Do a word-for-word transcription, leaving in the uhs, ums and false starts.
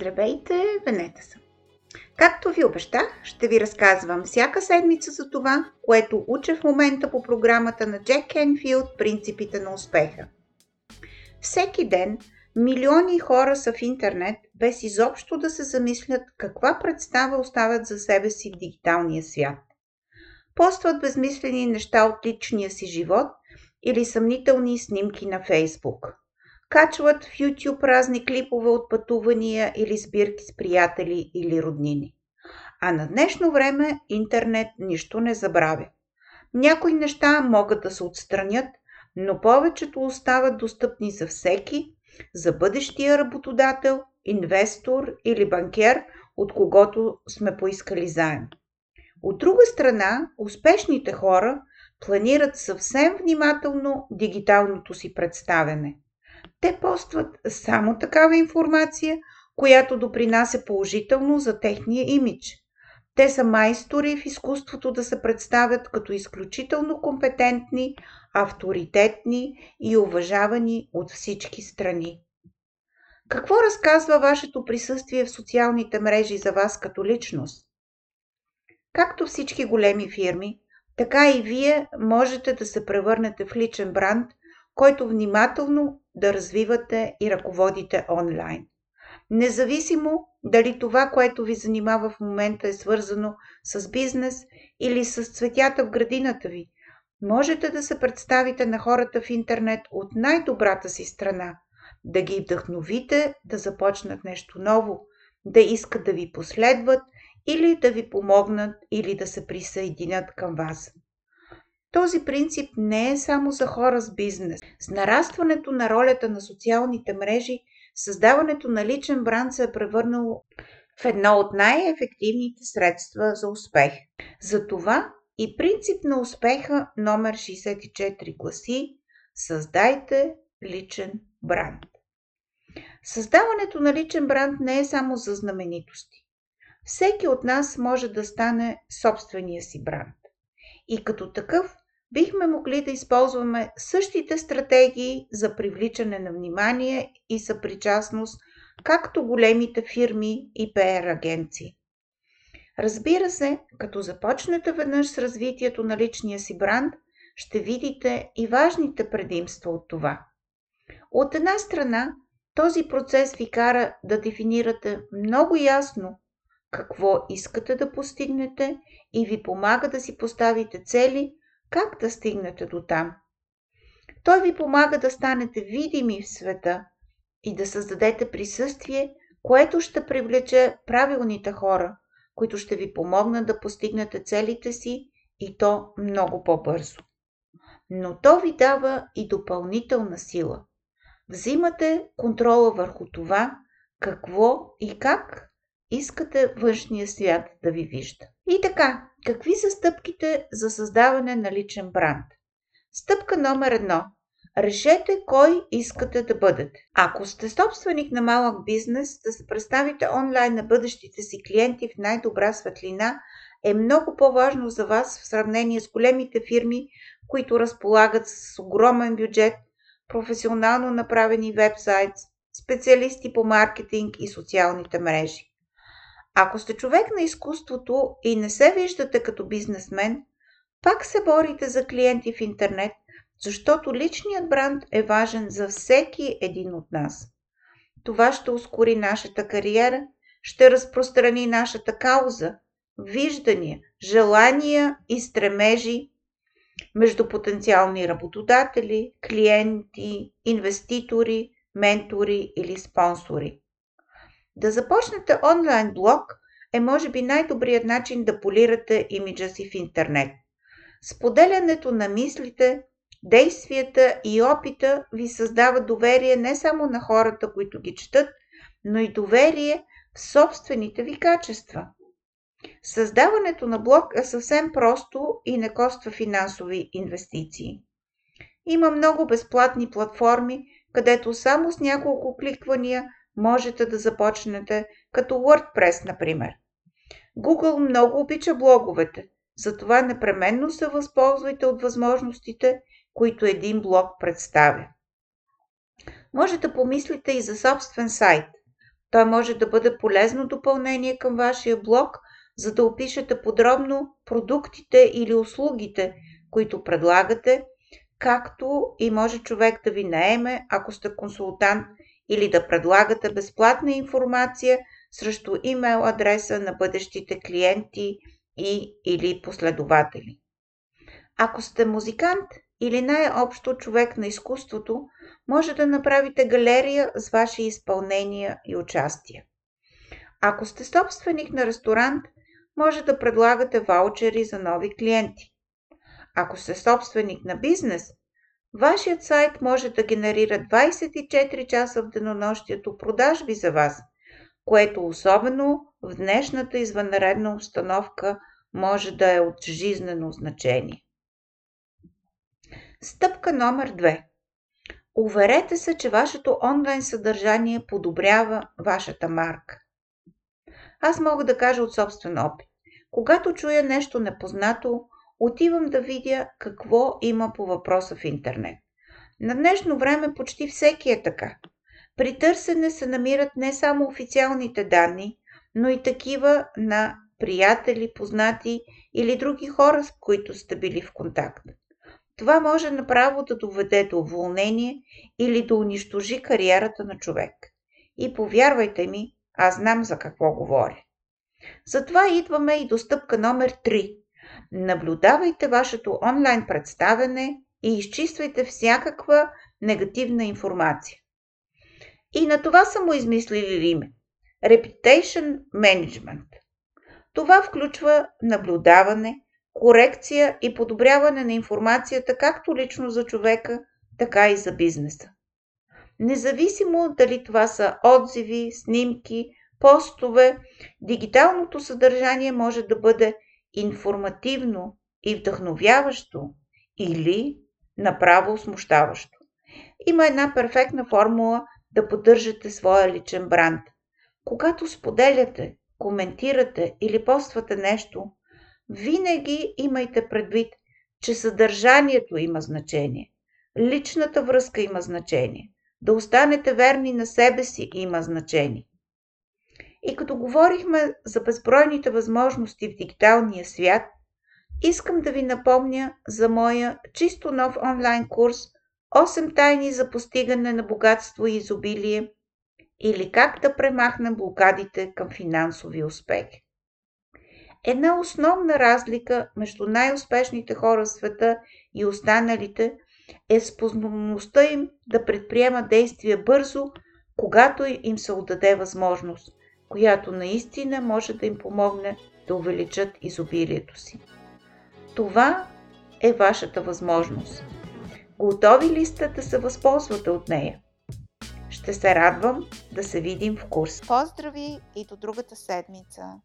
Здравейте, Венета съм. Както ви обещах, ще ви разказвам всяка седмица за това, което уча в момента по програмата на Джек Кенфилд "Принципите на успеха". Всеки ден милиони хора са в интернет, без изобщо да се замислят каква представа оставят за себе си в дигиталния свят. Постват безмислени неща от личния си живот или съмнителни снимки на Фейсбук. Качват в YouTube разни клипове от пътувания или сбирки с приятели или роднини. А на днешно време интернет нищо не забравя. Някои неща могат да се отстранят, но повечето остават достъпни за всеки, за бъдещия работодател, инвестор или банкер, от когото сме поискали заем. От друга страна, успешните хора планират съвсем внимателно дигиталното си представяне. Те постват само такава информация, която допринася положително за техния имидж. Те са майстори в изкуството да се представят като изключително компетентни, авторитетни и уважавани от всички страни. Какво разказва вашето присъствие в социалните мрежи за вас като личност? Както всички големи фирми, така и вие можете да се превърнете в личен бранд, който внимателно да развивате и ръководите онлайн. Независимо дали това, което ви занимава в момента, е свързано с бизнес или с цветята в градината ви, можете да се представите на хората в интернет от най-добрата си страна, да ги вдъхновите да започнат нещо ново, да искат да ви последват или да ви помогнат или да се присъединят към вас. Този принцип не е само за хора с бизнес. С нарастването на ролята на социалните мрежи, създаването на личен бранд се е превърнало в едно от най-ефективните средства за успех. Затова и принцип на успеха номер шейсет и четири гласи: създайте личен бранд. Създаването на личен бранд не е само за знаменитости. Всеки от нас може да стане собствения си бранд. И като такъв бихме могли да използваме същите стратегии за привличане на внимание и съпричастност, както големите фирми и пи ар агенции. Разбира се, като започнете веднъж с развитието на личния си бранд, ще видите и важните предимства от това. От една страна, този процес ви кара да дефинирате много ясно какво искате да постигнете и ви помага да си поставите цели, как да стигнете до там. Той ви помага да станете видими в света и да създадете присъствие, което ще привлече правилните хора, които ще ви помогнат да постигнете целите си, и то много по-бързо. Но то ви дава и допълнителна сила. Взимате контрола върху това, какво и как искате външния свят да ви вижда. И така, какви са стъпките за създаване на личен бранд? Стъпка номер едно. Решете кой искате да бъдете. Ако сте собственик на малък бизнес, да се представите онлайн на бъдещите си клиенти в най-добра светлина е много по-важно за вас в сравнение с големите фирми, които разполагат с огромен бюджет, професионално направени вебсайт, специалисти по маркетинг и социалните мрежи. Ако сте човек на изкуството и не се виждате като бизнесмен, пак се борите за клиенти в интернет, защото личният бранд е важен за всеки един от нас. Това ще ускори нашата кариера, ще разпространи нашата кауза, виждания, желания и стремежи между потенциални работодатели, клиенти, инвеститори, ментори или спонсори. Да започнете онлайн блог е може би най-добрият начин да полирате имиджа си в интернет. Споделянето на мислите, действията и опита ви създава доверие не само на хората, които ги четат, но и доверие в собствените ви качества. Създаването на блог е съвсем просто и не коства финансови инвестиции. Има много безплатни платформи, където само с няколко кликвания можете да започнете, като WordPress, например. Google много обича блоговете, затова непременно се възползвайте от възможностите, които един блог представя. Може да помислите и за собствен сайт. Той може да бъде полезно допълнение към вашия блог, за да опишете подробно продуктите или услугите, които предлагате, както и може човек да ви наеме, ако сте консултант, или да предлагате безплатна информация срещу имейл адреса на бъдещите клиенти и или последователи. Ако сте музикант или най-общо човек на изкуството, може да направите галерия с ваши изпълнения и участия. Ако сте собственик на ресторант, може да предлагате ваучери за нови клиенти. Ако сте собственик на бизнес, вашият сайт може да генерира двайсет и четири часа в денонощието продажби за вас, което особено в днешната извънредна обстановка може да е от жизнено значение. Стъпка номер две. Уверете се, че вашето онлайн съдържание подобрява вашата марка. Аз мога да кажа от собствен опит. Когато чуя нещо непознато, отивам да видя какво има по въпроса в интернет. На днешно време почти всеки е така. При търсене се намират не само официалните данни, но и такива на приятели, познати или други хора, с които сте били в контакт. Това може направо да доведе до уволнение или да унищожи кариерата на човек. И повярвайте ми, аз знам за какво говоря. Затова идваме и до стъпка номер три. Наблюдавайте вашето онлайн представяне и изчиствайте всякаква негативна информация. И на това са му измислили име – Reputation Management. Това включва наблюдаване, корекция и подобряване на информацията както лично за човека, така и за бизнеса. Независимо дали това са отзиви, снимки, постове, дигиталното съдържание може да бъде информативно и вдъхновяващо или направо смущаващо. Има една перфектна формула да поддържате своя личен бранд. Когато споделяте, коментирате или поствате нещо, винаги имайте предвид, че съдържанието има значение, личната връзка има значение, да останете верни на себе си има значение. И като говорихме за безбройните възможности в дигиталния свят, искам да ви напомня за моя чисто нов онлайн курс осем тайни за постигане на богатство и изобилие или как да премахнем блокадите към финансови успехи. Една основна разлика между най-успешните хора в света и останалите е способността им да предприемат действия бързо, когато им се отдаде възможност, която наистина може да им помогне да увеличат изобилието си. Това е вашата възможност. Готови ли сте да се възползвате от нея? Ще се радвам да се видим в курс. Поздрави и до другата седмица!